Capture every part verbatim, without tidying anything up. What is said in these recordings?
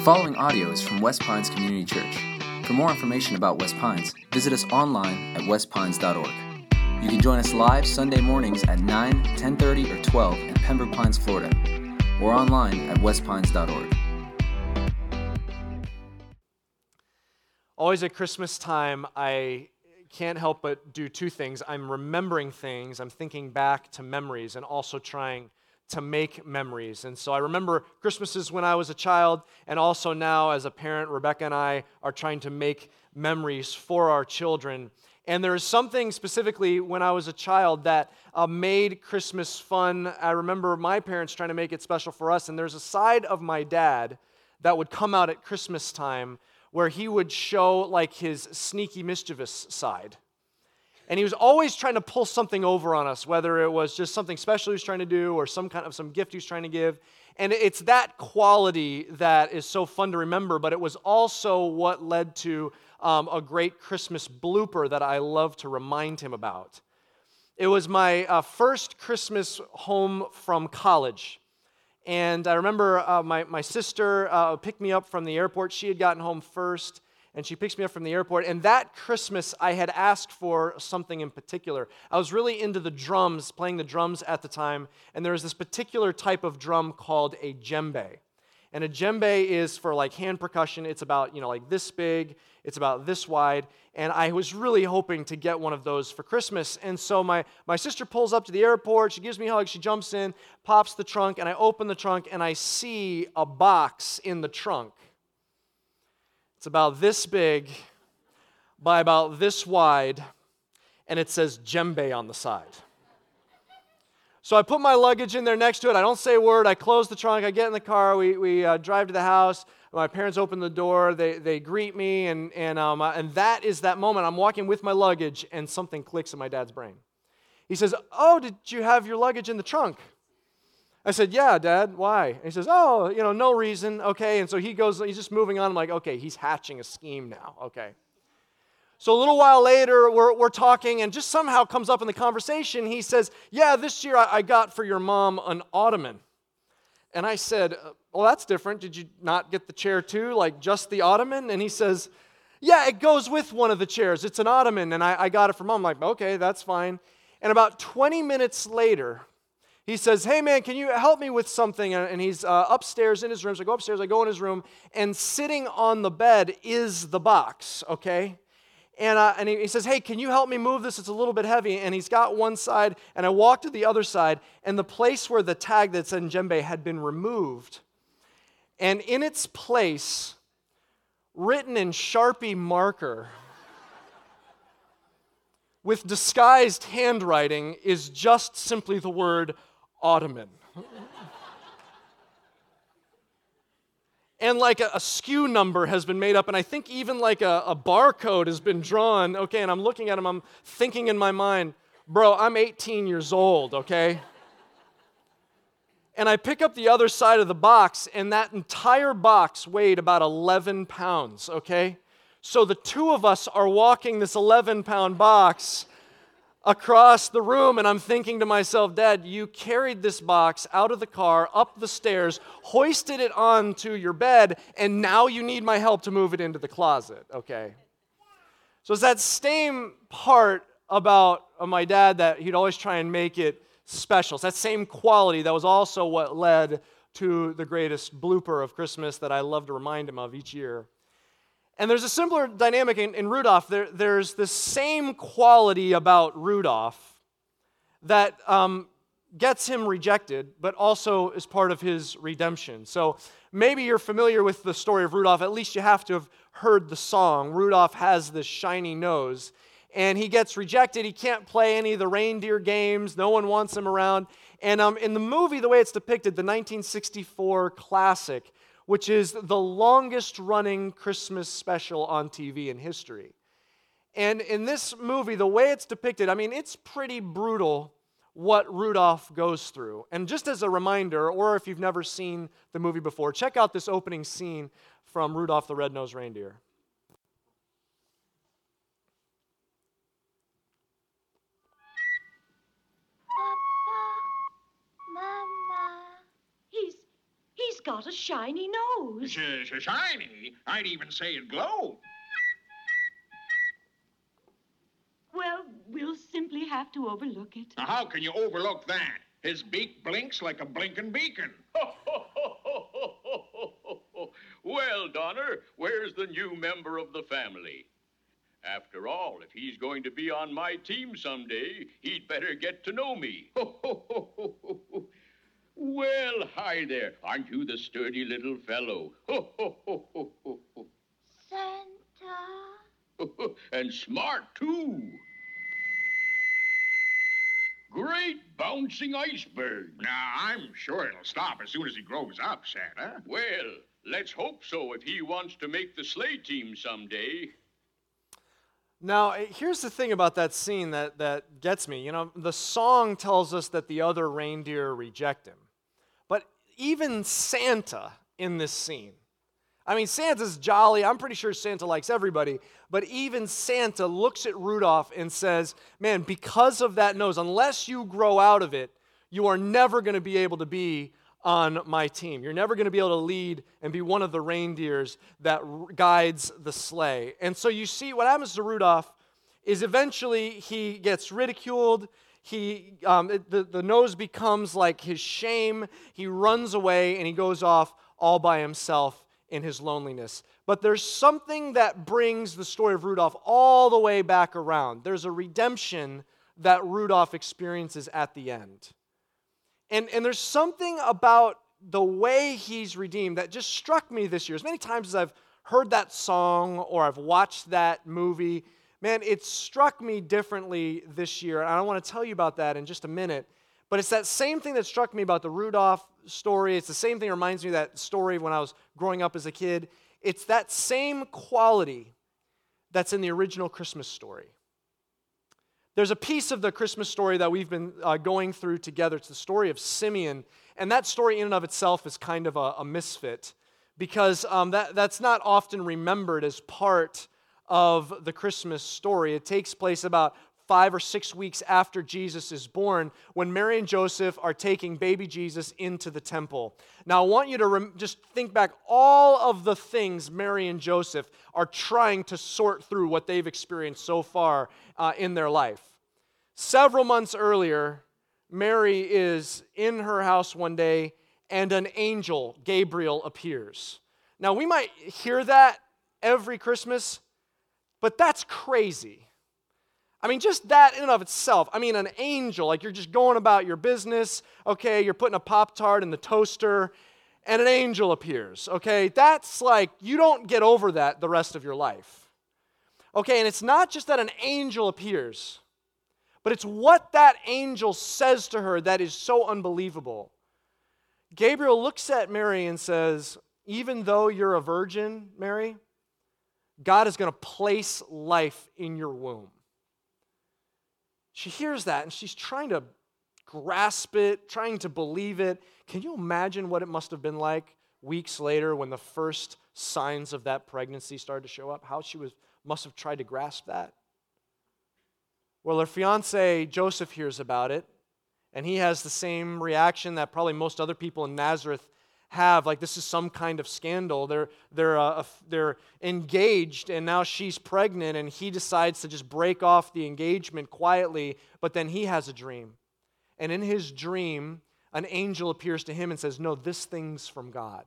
The following audio is from West Pines Community Church. For more information about West Pines, visit us online at west pines dot org. You can join us live Sunday mornings at nine, ten thirty, or twelve in Pembroke Pines, Florida, or online at west pines dot org. Always at Christmas time, I can't help but do two things. I'm remembering things, I'm thinking back to memories, and also trying to make memories. And so I remember Christmases when I was a child, and also now as a parent, Rebecca and I are trying to make memories for our children. And there is something specifically when I was a child that uh, made Christmas fun. I remember my parents trying to make it special for us, and there's a side of my dad that would come out at Christmas time where he would show like his sneaky, mischievous side. And he was always trying to pull something over on us, whether it was just something special he was trying to do or some kind of some gift he was trying to give. And it's that quality that is so fun to remember, but it was also what led to um, a great Christmas blooper that I love to remind him about. It was my uh, first Christmas home from college. And I remember uh, my, my sister uh, picked me up from the airport. She had gotten home first. And she picks me up from the airport. And that Christmas, I had asked for something in particular. I was really into the drums, playing the drums at the time. And there was this particular type of drum called a djembe. And a djembe is for like hand percussion. It's about, you know, like this big. It's about this wide. And I was really hoping to get one of those for Christmas. And so my, my sister pulls up to the airport. She gives me a hug. She jumps in, pops the trunk. And I open the trunk, and I see a box in the trunk. It's about this big by about this wide, and it says djembe on the side. So I put my luggage in there next to it. I don't say a word. I close the trunk. I get in the car. We we uh, drive to the house. My parents open the door. They they greet me, and and um and that is that moment. I'm walking with my luggage, and something clicks in my dad's brain. He says, "Oh, did you have your luggage in the trunk?" I said, "Yeah, Dad, why?" And he says, "Oh, you know, no reason, okay." And so he goes, he's just moving on. I'm like, okay, he's hatching a scheme now, okay. So a little while later, we're we're talking, and just somehow comes up in the conversation, he says, "Yeah, this year I, I got for your mom an ottoman." And I said, "Well, that's different. Did you not get the chair too, like just the ottoman?" And he says, "Yeah, it goes with one of the chairs. It's an ottoman, and I, I got it for Mom." I'm like, okay, that's fine. And about twenty minutes later, he says, "Hey, man, can you help me with something?" And he's uh, upstairs in his room. So I go upstairs, I go in his room, and sitting on the bed is the box, okay? And, uh, and he, he says, "Hey, can you help me move this? It's a little bit heavy." And he's got one side, and I walk to the other side, and the place where the tag that said djembe had been removed, and in its place, written in Sharpie marker, with disguised handwriting, is just simply the word ottoman. And like a, a S K U number has been made up, and I think even like a, a barcode has been drawn, okay, and I'm looking at him, I'm thinking in my mind, bro, I'm eighteen years old, okay? And I pick up the other side of the box, and that entire box weighed about eleven pounds, okay? So the two of us are walking this eleven-pound box across the room, and I'm thinking to myself, "Dad, you carried this box out of the car, up the stairs, hoisted it onto your bed, and now you need my help to move it into the closet," okay? So it's that same part about my dad that he'd always try and make it special. It's that same quality that was also what led to the greatest blooper of Christmas that I love to remind him of each year. And there's a similar dynamic in, in Rudolph. There, there's the same quality about Rudolph that um, gets him rejected, but also is part of his redemption. So maybe you're familiar with the story of Rudolph. At least you have to have heard the song. Rudolph has this shiny nose, and he gets rejected. He can't play any of the reindeer games. No one wants him around. And um, in the movie, the way it's depicted, the nineteen sixty-four classic, which is the longest-running Christmas special on T V in history. And in this movie, the way it's depicted, I mean, it's pretty brutal what Rudolph goes through. And just as a reminder, or if you've never seen the movie before, check out this opening scene from Rudolph the Red-Nosed Reindeer. Papa, Mama, he's, he's He's got a shiny nose. Shiny? I'd even say it glows. Well, we'll simply have to overlook it. Now, how can you overlook that? His beak blinks like a blinking beacon. Ho, ho, ho, ho, ho, ho, ho. Well, Donner, where's the new member of the family? After all, if he's going to be on my team someday, he'd better get to know me. Ho, ho, ho, ho, ho, ho. Well, hi there. Aren't you the sturdy little fellow? Ho, ho, ho, ho, ho, ho. Santa? And smart, too. Great bouncing iceberg. Now, I'm sure it'll stop as soon as he grows up, Santa. Well, let's hope so if he wants to make the sleigh team someday. Now, here's the thing about that scene that, that gets me. You know, the song tells us that the other reindeer reject him. But even Santa in this scene, I mean, Santa's jolly. I'm pretty sure Santa likes everybody. But even Santa looks at Rudolph and says, man, because of that nose, unless you grow out of it, you are never going to be able to be on my team. You're never going to be able to lead and be one of the reindeers that r- guides the sleigh. And so you see what happens to Rudolph is eventually he gets ridiculed. He um, the, the nose becomes like his shame. He runs away and he goes off all by himself in his loneliness. But there's something that brings the story of Rudolph all the way back around. There's a redemption that Rudolph experiences at the end. And, and there's something about the way he's redeemed that just struck me this year. As many times as I've heard that song or I've watched that movie, man, it struck me differently this year. And I want to tell you about that in just a minute. But it's that same thing that struck me about the Rudolph story. It's the same thing that reminds me of that story when I was growing up as a kid. It's that same quality that's in the original Christmas story. There's a piece of the Christmas story that we've been uh, going through together. It's the story of Simeon. And that story in and of itself is kind of a, a misfit because um, that, that's not often remembered as part of the Christmas story. It takes place about five or six weeks after Jesus is born when Mary and Joseph are taking baby Jesus into the temple. Now, I want you to rem- just think back all of the things Mary and Joseph are trying to sort through what they've experienced so far uh, in their life. Several months earlier, Mary is in her house one day and an angel, Gabriel, appears. Now, we might hear that every Christmas, but that's crazy. I mean, just that in and of itself. I mean, an angel, like you're just going about your business, okay, you're putting a Pop-Tart in the toaster, and an angel appears, okay? That's like, you don't get over that the rest of your life. Okay, and it's not just that an angel appears, but it's what that angel says to her that is so unbelievable. Gabriel looks at Mary and says, even though you're a virgin, Mary, God is going to place life in your womb. She hears that, and she's trying to grasp it, trying to believe it. Can you imagine what it must have been like weeks later when the first signs of that pregnancy started to show up? How she was must have tried to grasp that? Well, her fiancé, Joseph, hears about it, and he has the same reaction that probably most other people in Nazareth have. Like, this is some kind of scandal. They're, they're, uh, they're engaged, and now she's pregnant, and he decides to just break off the engagement quietly, but then he has a dream. And in his dream, an angel appears to him and says, no, this thing's from God.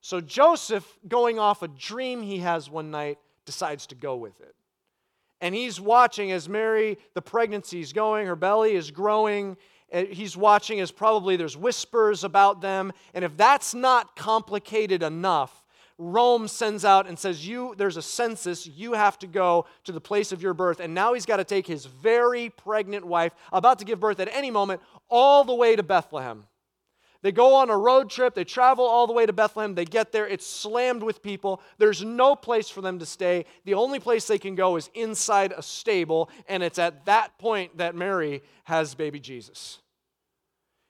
So Joseph, going off a dream he has one night, decides to go with it. And he's watching as Mary, the pregnancy's going, her belly is growing. He's watching as probably there's whispers about them. And if that's not complicated enough, Rome sends out and says, "You, there's a census. You have to go to the place of your birth." And now he's got to take his very pregnant wife, about to give birth at any moment, all the way to Bethlehem. They go on a road trip. They travel all the way to Bethlehem. They get there. It's slammed with people. There's no place for them to stay. The only place they can go is inside a stable, and it's at that point that Mary has baby Jesus.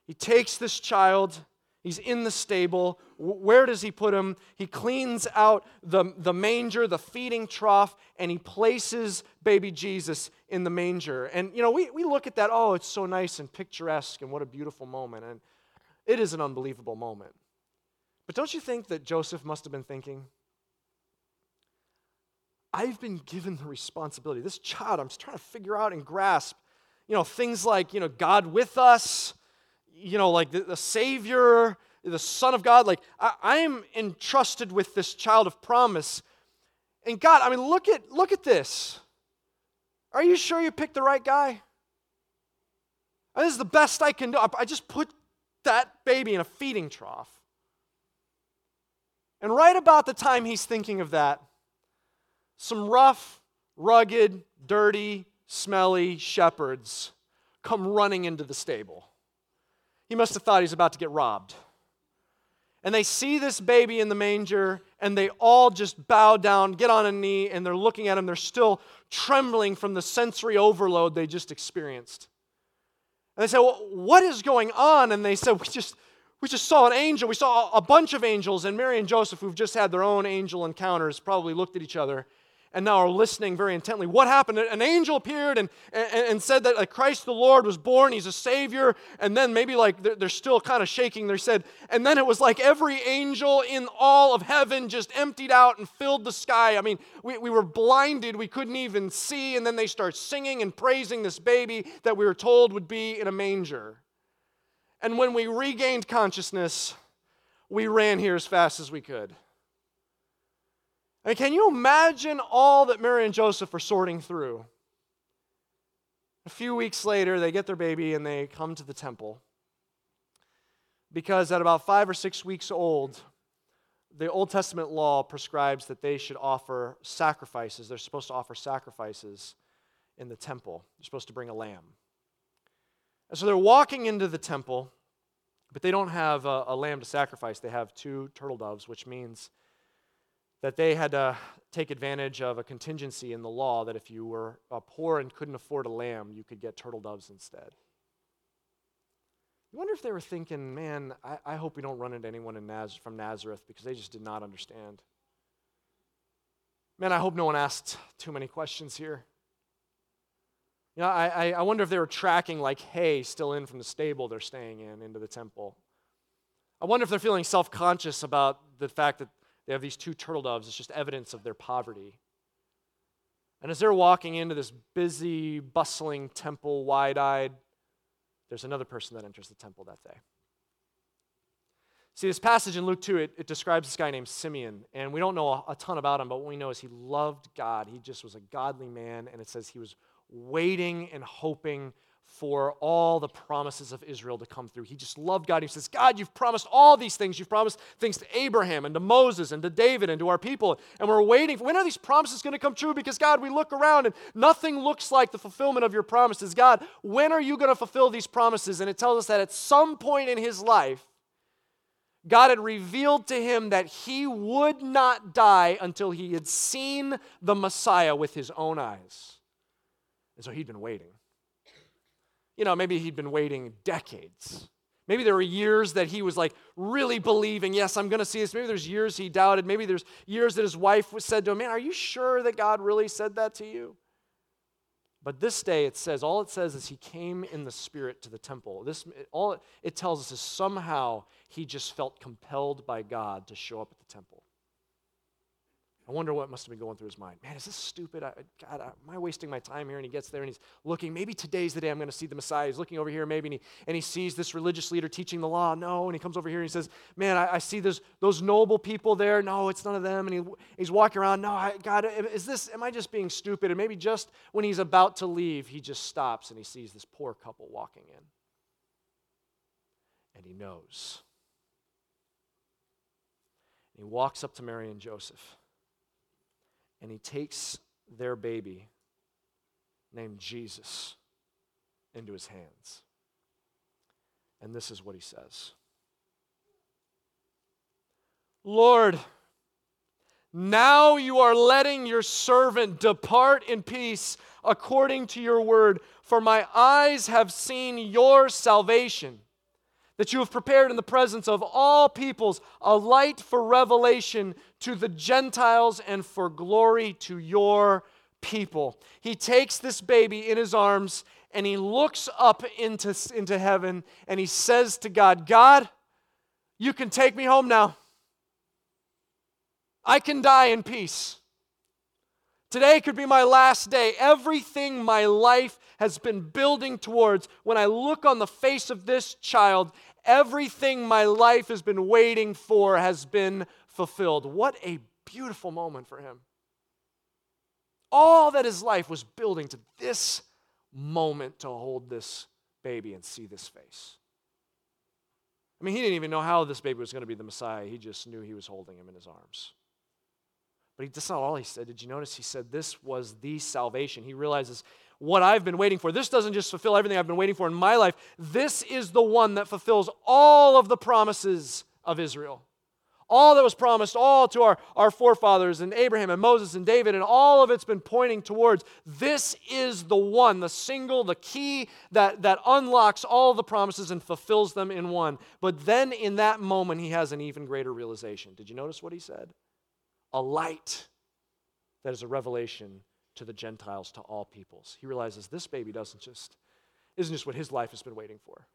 He takes this child. He's in the stable. Where does he put him? He cleans out the, the manger, the feeding trough, and he places baby Jesus in the manger. And, you know, we, we look at that, oh, it's so nice and picturesque, and what a beautiful moment. And it is an unbelievable moment. But don't you think that Joseph must have been thinking, I've been given the responsibility. This child, I'm just trying to figure out and grasp, you know, things like, you know, God with us, you know, like the, the Savior, the Son of God. Like, I, I'm entrusted with this child of promise. And God, I mean, look at look at this. Are you sure you picked the right guy? This is the best I can do. I just put that baby in a feeding trough. And right about the time he's thinking of that, some rough, rugged, dirty, smelly shepherds come running into the stable. He must have thought he's about to get robbed. And they see this baby in the manger, and they all just bow down, get on a knee, and they're looking at him. They're still trembling from the sensory overload they just experienced. And they say, well, what is going on? And they said, we just, we just saw an angel. We saw a bunch of angels. And Mary and Joseph, who've just had their own angel encounters, probably looked at each other and now are listening very intently. What happened? An angel appeared and, and, and said that Christ the Lord was born. He's a Savior. And then maybe like they're, they're still kind of shaking. They said, and then it was like every angel in all of heaven just emptied out and filled the sky. I mean, we, we were blinded. We couldn't even see. And then they start singing and praising this baby that we were told would be in a manger. And when we regained consciousness, we ran here as fast as we could. And can you imagine all that Mary and Joseph are sorting through? A few weeks later, they get their baby and they come to the temple. Because at about five or six weeks old, the Old Testament law prescribes that they should offer sacrifices. They're supposed to offer sacrifices in the temple. They're supposed to bring a lamb. And so they're walking into the temple, but they don't have a, a lamb to sacrifice. They have two turtle doves, which means that they had to take advantage of a contingency in the law that if you were poor and couldn't afford a lamb, you could get turtle doves instead. You wonder if they were thinking, man, I, I hope we don't run into anyone in Naz- from Nazareth because they just did not understand. Man, I hope no one asked too many questions here. You know, I, I wonder if they were tracking like hay still in from the stable they're staying in into the temple. I wonder if they're feeling self-conscious about the fact that they have these two turtle doves. It's just evidence of their poverty. And as they're walking into this busy, bustling temple, wide-eyed, there's another person that enters the temple that day. See, this passage in Luke two, it, it describes this guy named Simeon. And we don't know a, a ton about him, but what we know is he loved God. He just was a godly man. And it says he was waiting and hoping for all the promises of Israel to come through. He just loved God. He says, God, you've promised all these things. You've promised things to Abraham and to Moses and to David and to our people. And we're waiting. For, when are these promises going to come true? Because, God, we look around and nothing looks like the fulfillment of your promises. God, when are you going to fulfill these promises? And it tells us that at some point in his life, God had revealed to him that he would not die until he had seen the Messiah with his own eyes. And so he'd been waiting. You know, maybe he'd been waiting decades. Maybe there were years that he was like really believing, yes, I'm going to see this. Maybe there's years he doubted. Maybe there's years that his wife said to him, man, are you sure that God really said that to you? But this day it says, all it says is he came in the Spirit to the temple. This all it tells us is somehow he just felt compelled by God to show up at the temple. I wonder what must have been going through his mind. Man, is this stupid? I, God, am I wasting my time here? And he gets there and he's looking. Maybe today's the day I'm going to see the Messiah. He's looking over here maybe, and he, and he sees this religious leader teaching the law. No, and he comes over here and he says, man, I, I see those, those noble people there. No, it's none of them. And he, he's walking around. No, I, God, is this? Am I just being stupid? And maybe just when he's about to leave, he just stops and he sees this poor couple walking in. And he knows. And he walks up to Mary and Joseph. And he takes their baby, named Jesus, into his hands. And this is what he says. Lord, now you are letting your servant depart in peace according to your word, for my eyes have seen your salvation, that you have prepared in the presence of all peoples a light for revelation to the Gentiles and for glory to your people. He takes this baby in his arms and he looks up into, into heaven and he says to God, God, you can take me home now. I can die in peace. Today could be my last day. Everything my life has been building towards, when I look on the face of this child, everything my life has been waiting for has been fulfilled. What a beautiful moment for him. All that his life was building to this moment to hold this baby and see this face. I mean, he didn't even know how this baby was going to be the Messiah. He just knew he was holding him in his arms. But he, that's not all he said. Did you notice? He said this was the salvation. He realizes what I've been waiting for. This doesn't just fulfill everything I've been waiting for in my life. This is the one that fulfills all of the promises of Israel. All that was promised, all to our, our forefathers and Abraham and Moses and David, and all of it's been pointing towards this is the one, the single, the key that, that unlocks all the promises and fulfills them in one. But then in that moment, he has an even greater realization. Did you notice what he said? A light that is a revelation to the Gentiles, to all peoples. He realizes this baby doesn't just, isn't just what his life has been waiting for.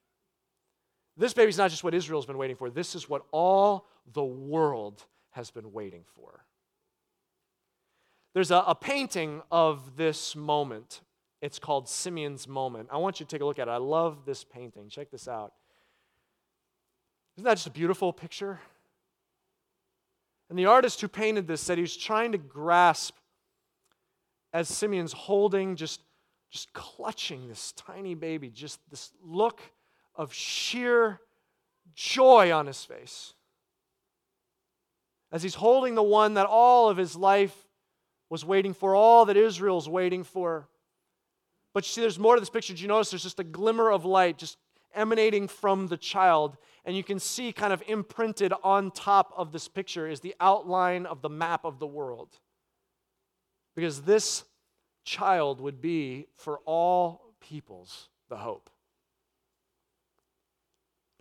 This baby's not just what Israel's been waiting for. This is what all the world has been waiting for. There's a, a painting of this moment. It's called Simeon's Moment. I want you to take a look at it. I love this painting. Check this out. Isn't that just a beautiful picture? And the artist who painted this said he was trying to grasp as Simeon's holding, just, just clutching this tiny baby, just this look of sheer joy on his face as he's holding the one that all of his life was waiting for, all that Israel's waiting for. But you see, there's more to this picture. Did you notice there's just a glimmer of light just emanating from the child? And you can see kind of imprinted on top of this picture is the outline of the map of the world. Because this child would be, for all peoples, the hope.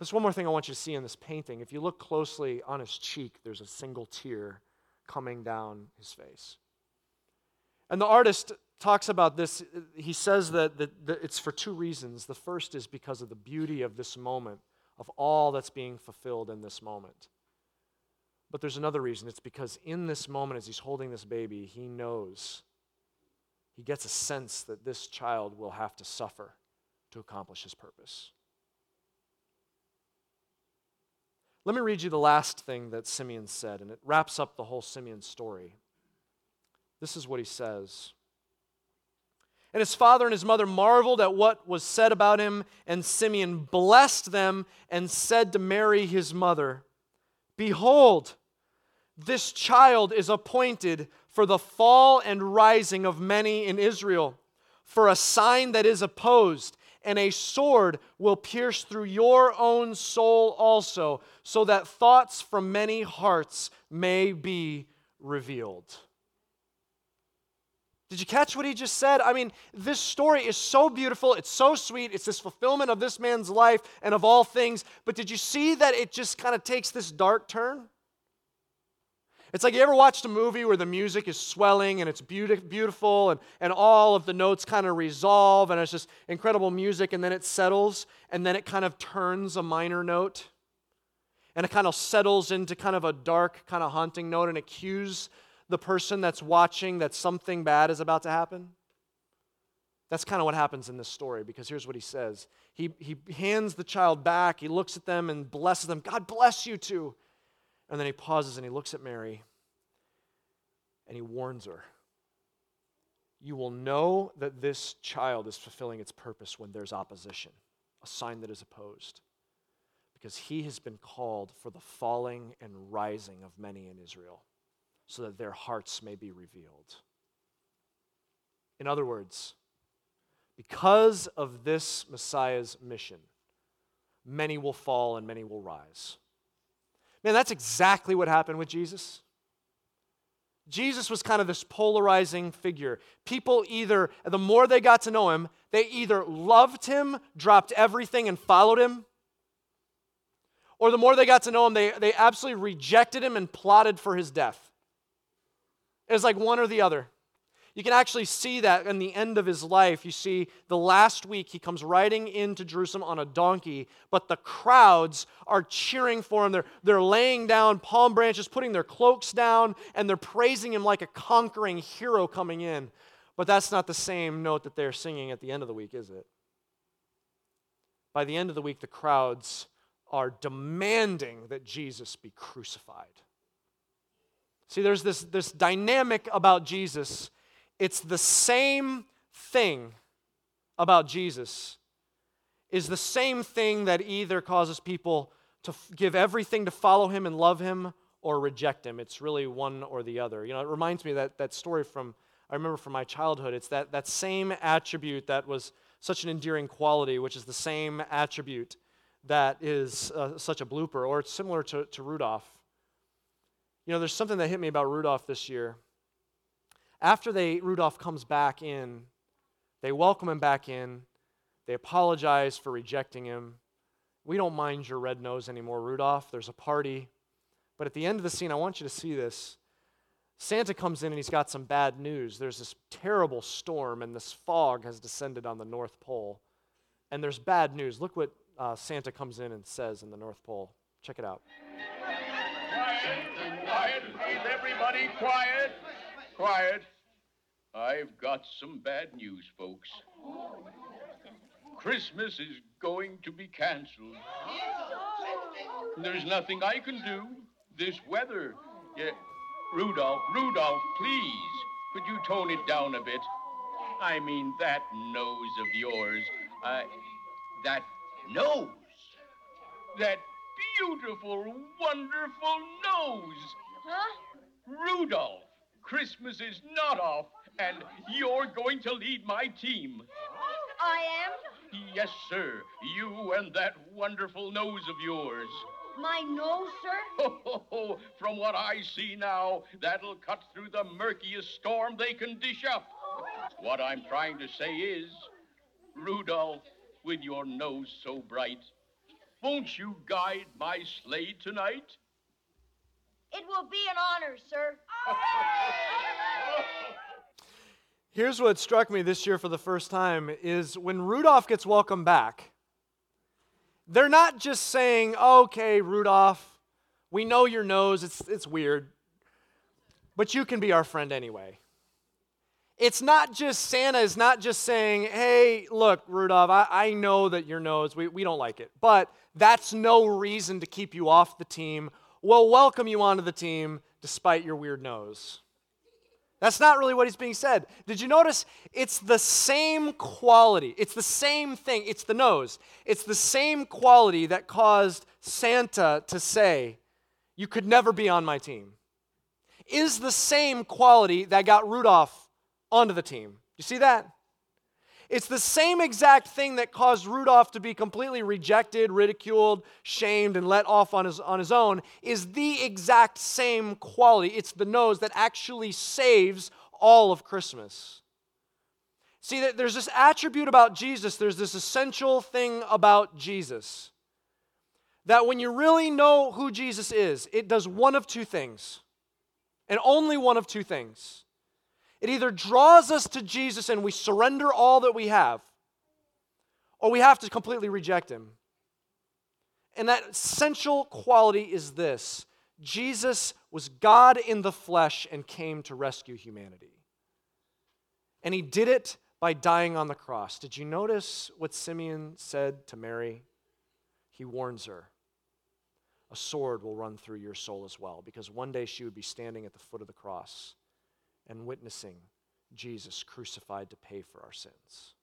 There's one more thing I want you to see in this painting. If you look closely on his cheek, there's a single tear coming down his face. And the artist talks about this. He says that, that, that it's for two reasons. The first is because of the beauty of this moment, of all that's being fulfilled in this moment. But there's another reason. It's because in this moment, as he's holding this baby, he knows, he gets a sense that this child will have to suffer to accomplish his purpose. Let me read you the last thing that Simeon said, and it wraps up the whole Simeon story. This is what he says. And his father and his mother marveled at what was said about him, and Simeon blessed them and said to Mary his mother, "Behold, this child is appointed for the fall and rising of many in Israel, for a sign that is opposed, and a sword will pierce through your own soul also, so that thoughts from many hearts may be revealed." Did you catch what he just said? I mean, this story is so beautiful. It's so sweet. It's this fulfillment of this man's life and of all things. But did you see that it just kind of takes this dark turn? It's like, you ever watched a movie where the music is swelling and it's beautiful and, and all of the notes kind of resolve and it's just incredible music, and then it settles and then it kind of turns a minor note and it kind of settles into kind of a dark, kind of haunting note and it cues the person that's watching that something bad is about to happen? That's kind of what happens in this story, because here's what he says. He, he hands the child back. He looks at them and blesses them. God bless you too. And then he pauses and he looks at Mary and he warns her. You will know that this child is fulfilling its purpose when there's opposition, a sign that is opposed, because he has been called for the falling and rising of many in Israel, so that their hearts may be revealed. In other words, because of this Messiah's mission, many will fall and many will rise. Man, that's exactly what happened with Jesus. Jesus was kind of this polarizing figure. People either, the more they got to know him, they either loved him, dropped everything, and followed him, or the more they got to know him, they, they absolutely rejected him and plotted for his death. It was like one or the other. You can actually see that in the end of his life. You see, the last week he comes riding into Jerusalem on a donkey, but the crowds are cheering for him. They're, they're laying down palm branches, putting their cloaks down, and they're praising him like a conquering hero coming in. But that's not the same note that they're singing at the end of the week, is it? By the end of the week, the crowds are demanding that Jesus be crucified. See, there's this, this dynamic about Jesus. It's the same thing about Jesus is the same thing that either causes people to f- give everything to follow him and love him or reject him. It's really one or the other. You know, it reminds me of that, that story from, I remember from my childhood. It's that, that same attribute that was such an endearing quality, which is the same attribute that is uh, such a blooper, or it's similar to, to Rudolph. You know, there's something that hit me about Rudolph this year. After they Rudolph comes back in, they welcome him back in. They apologize for rejecting him. We don't mind your red nose anymore, Rudolph. There's a party. But at the end of the scene, I want you to see this. Santa comes in and he's got some bad news. There's this terrible storm and this fog has descended on the North Pole. And there's bad news. Look what uh, Santa comes in and says in the North Pole. Check it out. Quiet, quiet, please everybody, quiet. Quiet. I've got some bad news, folks. Christmas is going to be canceled. There's nothing I can do. This weather. Yeah. Rudolph, Rudolph, please. Could you tone it down a bit? I mean, that nose of yours. Uh, that nose. That beautiful, wonderful nose. Huh? Rudolph. Christmas is not off, and you're going to lead my team. I am? Yes, sir. You and that wonderful nose of yours. My nose, sir? Ho, ho, ho. From what I see now, that'll cut through the murkiest storm they can dish up. What I'm trying to say is, Rudolph, with your nose so bright, won't you guide my sleigh tonight? It will be an honor, sir. Here's what struck me this year for the first time is when Rudolph gets welcomed back, they're not just saying, okay, Rudolph, we know your nose, it's it's weird, but you can be our friend anyway. It's not just, Santa is not just saying, hey, look, Rudolph, I, I know that your nose, we, we don't like it, but that's no reason to keep you off the team. We'll welcome you onto the team despite your weird nose. That's not really what he's being said. Did you notice? It's the same quality. It's the same thing. It's the nose. It's the same quality that caused Santa to say, you could never be on my team. Is the same quality that got Rudolph onto the team. You see that? It's the same exact thing that caused Rudolph to be completely rejected, ridiculed, shamed, and let off on his, on his own is the exact same quality. It's the nose that actually saves all of Christmas. See, there's this attribute about Jesus. There's this essential thing about Jesus that when you really know who Jesus is, it does one of two things, and only one of two things. It either draws us to Jesus and we surrender all that we have, or we have to completely reject him. And that essential quality is this: Jesus was God in the flesh and came to rescue humanity. And he did it by dying on the cross. Did you notice what Simeon said to Mary? He warns her, a sword will run through your soul as well, because one day she would be standing at the foot of the cross and witnessing Jesus crucified to pay for our sins.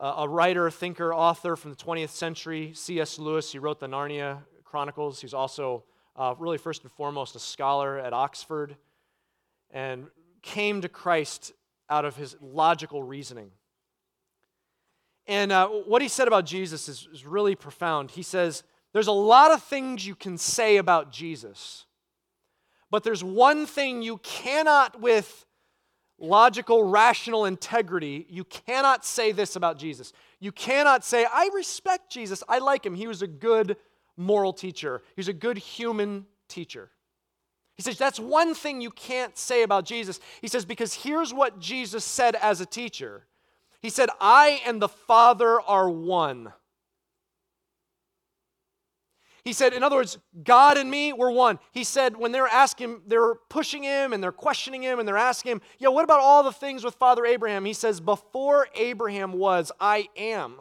Uh, a writer, thinker, author from the twentieth century, C S Lewis, he wrote the Narnia Chronicles. He's also uh, really first and foremost a scholar at Oxford and came to Christ out of his logical reasoning. And uh, what he said about Jesus is, is really profound. He says, there's a lot of things you can say about Jesus, but there's one thing you cannot, with logical, rational integrity, you cannot say this about Jesus. You cannot say, I respect Jesus. I like him. He was a good moral teacher. He was a good human teacher. He says, that's one thing you can't say about Jesus. He says, because here's what Jesus said as a teacher. He said, I and the Father are one. He said, in other words, God and me, we're one. He said, when they're asking, they're pushing him and they're questioning him and they're asking him, yeah, what about all the things with Father Abraham? He says, before Abraham was, I am.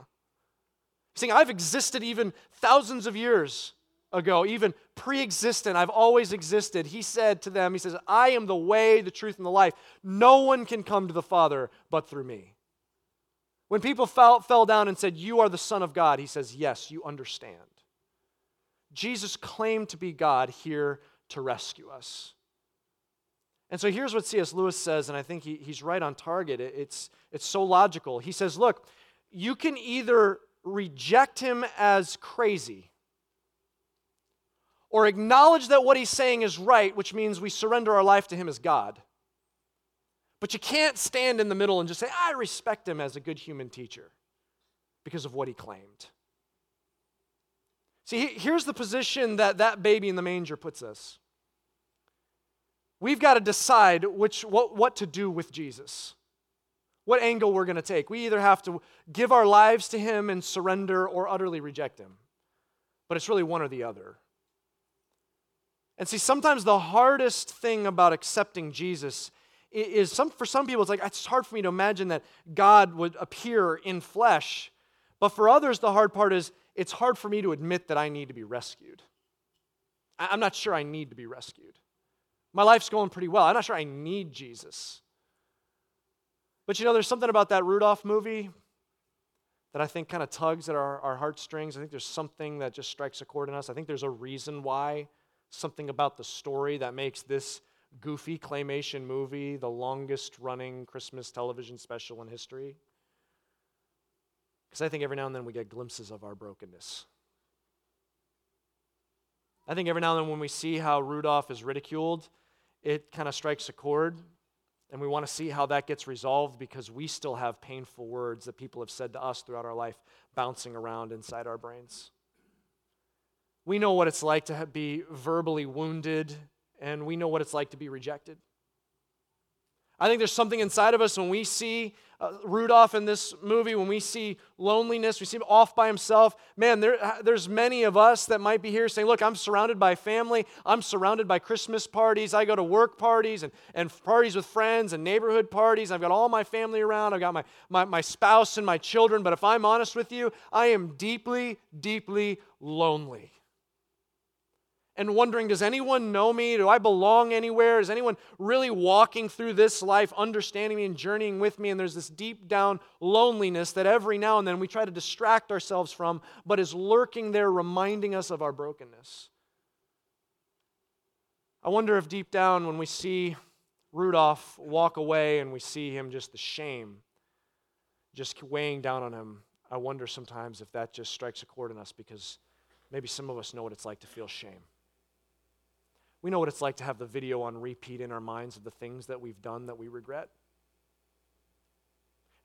He's saying, I've existed even thousands of years ago, even pre-existent. I've always existed. He said to them, he says, I am the way, the truth, and the life. No one can come to the Father but through me. When people fell, fell down and said, you are the Son of God, he says, yes, you understand. Jesus claimed to be God here to rescue us. And so here's what C S. Lewis says, and I think he, he's right on target. It, it's, it's so logical. He says, look, you can either reject him as crazy, or acknowledge that what he's saying is right, which means we surrender our life to him as God. But you can't stand in the middle and just say, I respect him as a good human teacher because of what he claimed. See, here's the position that that baby in the manger puts us. We've got to decide which what, what to do with Jesus, what angle we're going to take. We either have to give our lives to him and surrender or utterly reject him. But it's really one or the other. And see, sometimes the hardest thing about accepting Jesus is, some, for some people, it's like, it's hard for me to imagine that God would appear in flesh. But for others, the hard part is, it's hard for me to admit that I need to be rescued. I'm not sure I need to be rescued. My life's going pretty well. I'm not sure I need Jesus. But you know, there's something about that Rudolph movie that I think kind of tugs at our, our heartstrings. I think there's something that just strikes a chord in us. I think there's a reason why. Something about the story that makes this goofy claymation movie the longest-running Christmas television special in history. Because I think every now and then we get glimpses of our brokenness. I think every now and then when we see how Rudolph is ridiculed, it kind of strikes a chord, and we want to see how that gets resolved because we still have painful words that people have said to us throughout our life bouncing around inside our brains. We know what it's like to be verbally wounded, and we know what it's like to be rejected. I think there's something inside of us when we see uh, Rudolph in this movie, when we see loneliness, we see him off by himself. Man, there, there's many of us that might be here saying, look, I'm surrounded by family. I'm surrounded by Christmas parties. I go to work parties and, and parties with friends and neighborhood parties. I've got all my family around. I've got my, my, my spouse and my children. But if I'm honest with you, I am deeply, deeply lonely. And wondering, does anyone know me? Do I belong anywhere? Is anyone really walking through this life, understanding me and journeying with me? And there's this deep down loneliness that every now and then we try to distract ourselves from, but is lurking there, reminding us of our brokenness. I wonder if deep down when we see Rudolph walk away and we see him, just the shame just weighing down on him, I wonder sometimes if that just strikes a chord in us because maybe some of us know what it's like to feel shame. We know what it's like to have the video on repeat in our minds of the things that we've done that we regret.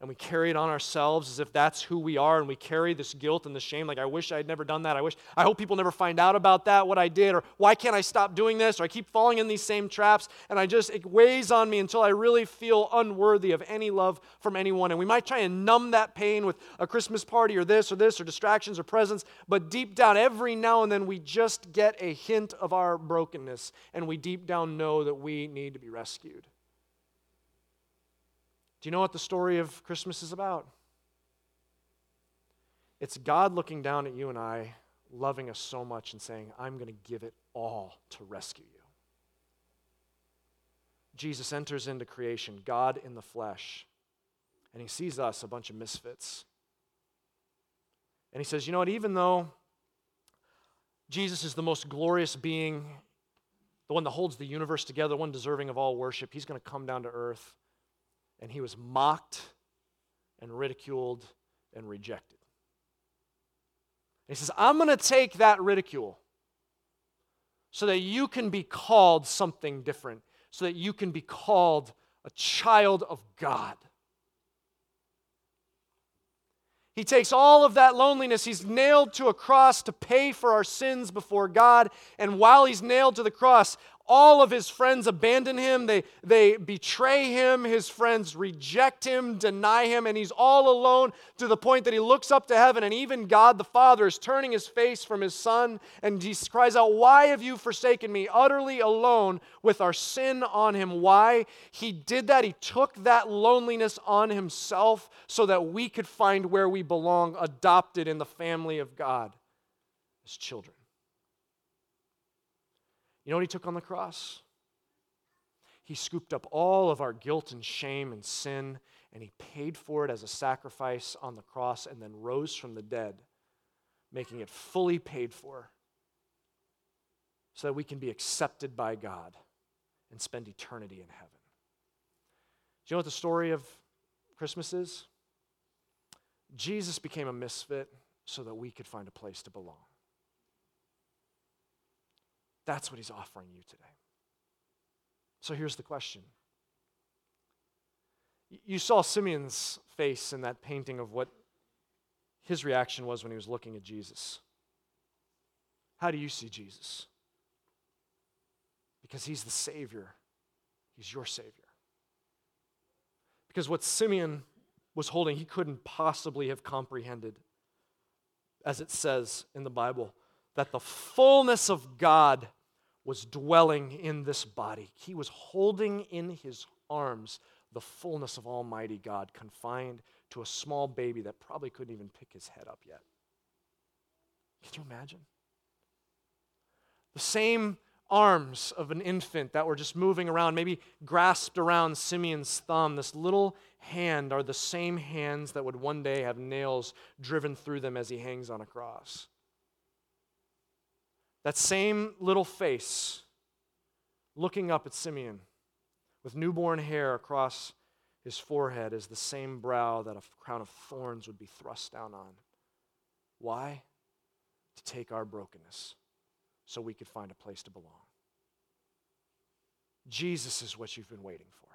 And we carry it on ourselves as if that's who we are, and we carry this guilt and the shame, like, I wish I had never done that. I wish, I hope people never find out about that, what I did, or why can't I stop doing this, or I keep falling in these same traps, and I just, it weighs on me until I really feel unworthy of any love from anyone. And we might try and numb that pain with a Christmas party or this or this or distractions or presents, but deep down, every now and then, we just get a hint of our brokenness, and we deep down know that we need to be rescued. Do you know what the story of Christmas is about? It's God looking down at you and I, loving us so much and saying, I'm going to give it all to rescue you. Jesus enters into creation, God in the flesh, and he sees us, a bunch of misfits. And he says, you know what, even though Jesus is the most glorious being, the one that holds the universe together, the one deserving of all worship, he's going to come down to earth. And he was mocked and ridiculed and rejected. And he says, I'm going to take that ridicule so that you can be called something different, so that you can be called a child of God. He takes all of that loneliness, he's nailed to a cross to pay for our sins before God, and while he's nailed to the cross, All of his friends abandon him. They, they betray him. His friends reject him, deny him, and he's all alone to the point that he looks up to heaven, and even God the Father is turning his face from his son, and he cries out, "Why have you forsaken me?" Utterly alone with our sin on him. Why? He did that. He took that loneliness on himself so that we could find where we belong, adopted in the family of God as children. You know what he took on the cross? He scooped up all of our guilt and shame and sin, and he paid for it as a sacrifice on the cross and then rose from the dead, making it fully paid for so that we can be accepted by God and spend eternity in heaven. Do you know what the story of Christmas is? Jesus became a misfit so that we could find a place to belong. That's what he's offering you today. So here's the question. You saw Simeon's face in that painting of what his reaction was when he was looking at Jesus. How do you see Jesus? Because he's the Savior. He's your Savior. Because what Simeon was holding, he couldn't possibly have comprehended, as it says in the Bible, that the fullness of God was dwelling in this body. He was holding in his arms the fullness of Almighty God, confined to a small baby that probably couldn't even pick his head up yet. Can you imagine? The same arms of an infant that were just moving around, maybe grasped around Simeon's thumb, this little hand, are the same hands that would one day have nails driven through them as he hangs on a cross. That same little face looking up at Simeon with newborn hair across his forehead is the same brow that a crown of thorns would be thrust down on. Why? To take our brokenness so we could find a place to belong. Jesus is what you've been waiting for.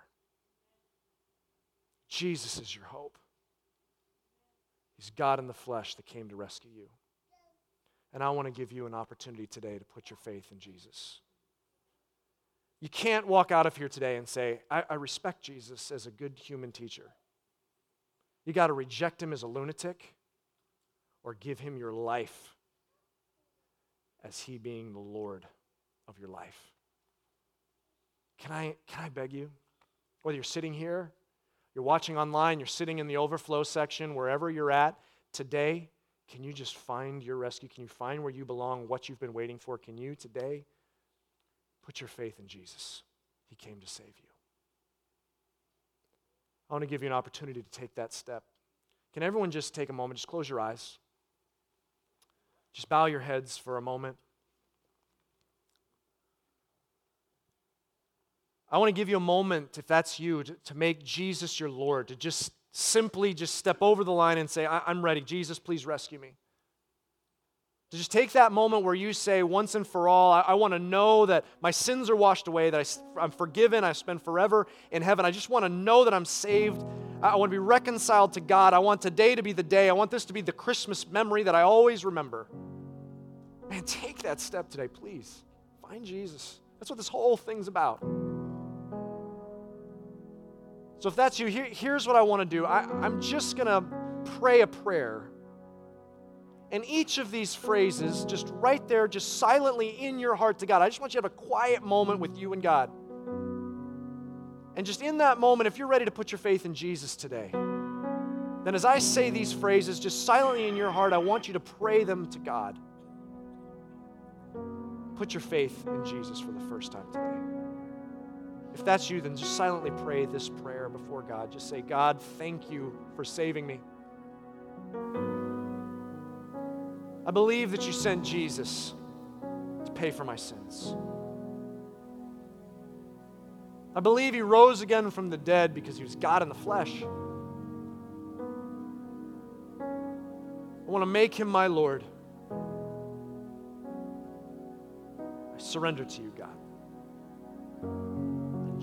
Jesus is your hope. He's God in the flesh that came to rescue you. And I want to give you an opportunity today to put your faith in Jesus. You can't walk out of here today and say, I, I respect Jesus as a good human teacher. You got to reject him as a lunatic or give him your life as he being the Lord of your life. Can I, can I beg you, whether you're sitting here, you're watching online, you're sitting in the overflow section, wherever you're at today, can you just find your rescue? Can you find where you belong, what you've been waiting for? Can you today put your faith in Jesus? He came to save you. I want to give you an opportunity to take that step. Can everyone just take a moment, just close your eyes. Just bow your heads for a moment. I want to give you a moment, if that's you, to, to make Jesus your Lord, to just Simply just step over the line and say, I- I'm ready. Jesus, please rescue me. To just take that moment where you say, once and for all, I, I want to know that my sins are washed away, that I- I'm forgiven, I spend forever in heaven. I just want to know that I'm saved. I, I want to be reconciled to God. I want today to be the day. I want this to be the Christmas memory that I always remember. Man, take that step today, please. Find Jesus. That's what this whole thing's about. So if that's you, here, here's what I want to do. I, I'm just going to pray a prayer. And each of these phrases, just right there, just silently in your heart to God. I just want you to have a quiet moment with you and God. And just in that moment, if you're ready to put your faith in Jesus today, then as I say these phrases, just silently in your heart, I want you to pray them to God. Put your faith in Jesus for the first time today. If that's you, then just silently pray this prayer before God. Just say, God, thank you for saving me. I believe that you sent Jesus to pay for my sins. I believe he rose again from the dead because he was God in the flesh. I want to make him my Lord. I surrender to you, God.